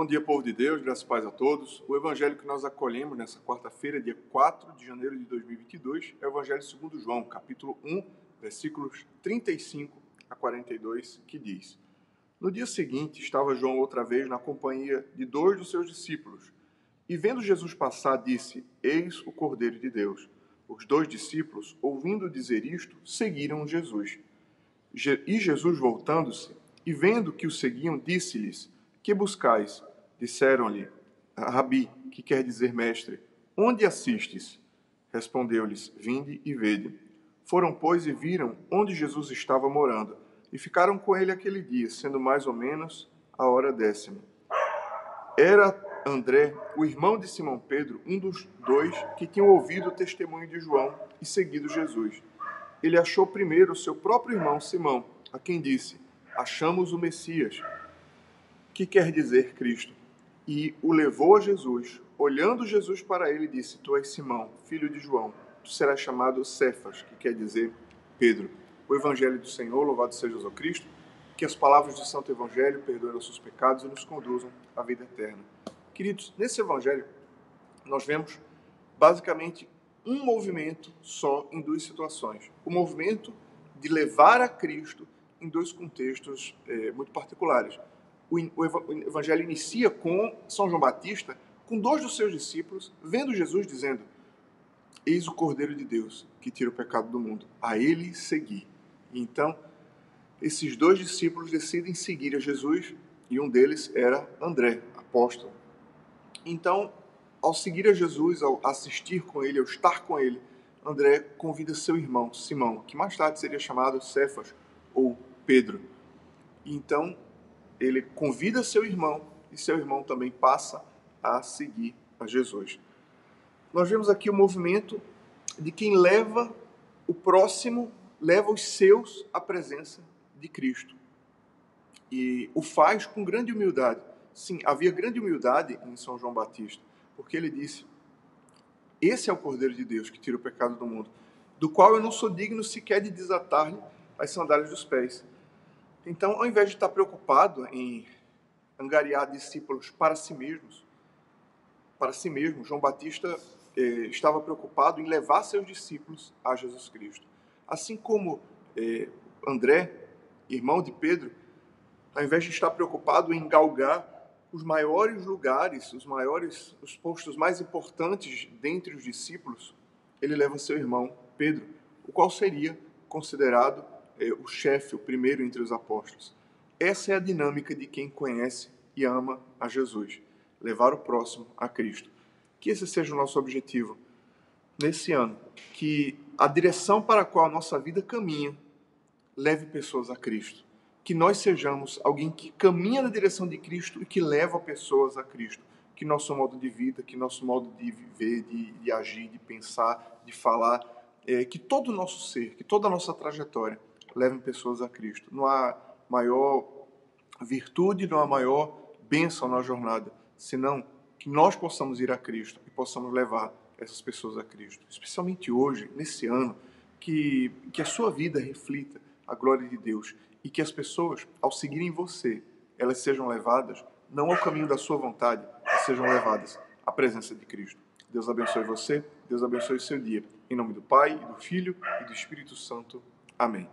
Bom dia, povo de Deus, graças e paz a todos. O evangelho que nós acolhemos nessa quarta-feira, dia 4 de janeiro de 2022, é o evangelho segundo João, capítulo 1, versículos 35 a 42, que diz: No dia seguinte, estava João outra vez na companhia de dois dos seus discípulos, e vendo Jesus passar, disse: Eis o Cordeiro de Deus. Os dois discípulos, ouvindo dizer isto, seguiram Jesus. E Jesus, voltando-se, e vendo que o seguiam, disse-lhes: Que buscais? Disseram-lhe: Rabi, que quer dizer mestre, onde assistes? Respondeu-lhes: Vinde e vede. Foram, pois, e viram onde Jesus estava morando, e ficaram com ele aquele dia, sendo mais ou menos a hora 10ª. Era André, o irmão de Simão Pedro, um dos dois que tinham ouvido o testemunho de João e seguido Jesus. Ele achou primeiro o seu próprio irmão Simão, a quem disse: Achamos o Messias, que quer dizer Cristo. E o levou a Jesus. Olhando Jesus para ele, disse: Tu és Simão, filho de João. Tu serás chamado Cefas, que quer dizer Pedro. O Evangelho do Senhor, louvado seja Jesus Cristo. Que as palavras do Santo Evangelho perdoem nossos pecados e nos conduzam à vida eterna. Queridos, nesse evangelho, nós vemos basicamente um movimento só em duas situações. O movimento de levar a Cristo em dois contextos muito particulares. O evangelho inicia com São João Batista, com dois dos seus discípulos, vendo Jesus dizendo: Eis o Cordeiro de Deus, que tira o pecado do mundo. A ele segui. E então, esses dois discípulos decidem seguir a Jesus, e um deles era André, apóstolo. Então, ao seguir a Jesus, ao assistir com ele, ao estar com ele, André convida seu irmão, Simão, que mais tarde seria chamado Cefas ou Pedro. Então, ele convida seu irmão e seu irmão também passa a seguir a Jesus. Nós vemos aqui o movimento de quem leva o próximo, leva os seus à presença de Cristo. E o faz com grande humildade. Sim, havia grande humildade em São João Batista, porque ele disse: Esse é o Cordeiro de Deus que tira o pecado do mundo, do qual eu não sou digno sequer de desatar-lhe as sandálias dos pés. Então, ao invés de estar preocupado em angariar discípulos para si mesmo, João Batista estava preocupado em levar seus discípulos a Jesus Cristo. Assim como André, irmão de Pedro, ao invés de estar preocupado em galgar os maiores lugares, os postos mais importantes dentre os discípulos, ele leva seu irmão Pedro, o qual seria considerado o chefe, o primeiro entre os apóstolos. Essa é a dinâmica de quem conhece e ama a Jesus, levar o próximo a Cristo. Que esse seja o nosso objetivo nesse ano, que a direção para a qual a nossa vida caminha leve pessoas a Cristo. Que nós sejamos alguém que caminha na direção de Cristo e que leva pessoas a Cristo. Que nosso modo de vida, que nosso modo de viver, de agir, de pensar, de falar, que todo o nosso ser, que toda a nossa trajetória levem pessoas a Cristo. Não há maior virtude, não há maior bênção na jornada, senão que nós possamos ir a Cristo e possamos levar essas pessoas a Cristo. Especialmente hoje, nesse ano, que a sua vida reflita a glória de Deus e que as pessoas, ao seguirem você, elas sejam levadas, não ao caminho da sua vontade, mas sejam levadas à presença de Cristo. Deus abençoe você, Deus abençoe o seu dia. Em nome do Pai, e do Filho e do Espírito Santo. Amém.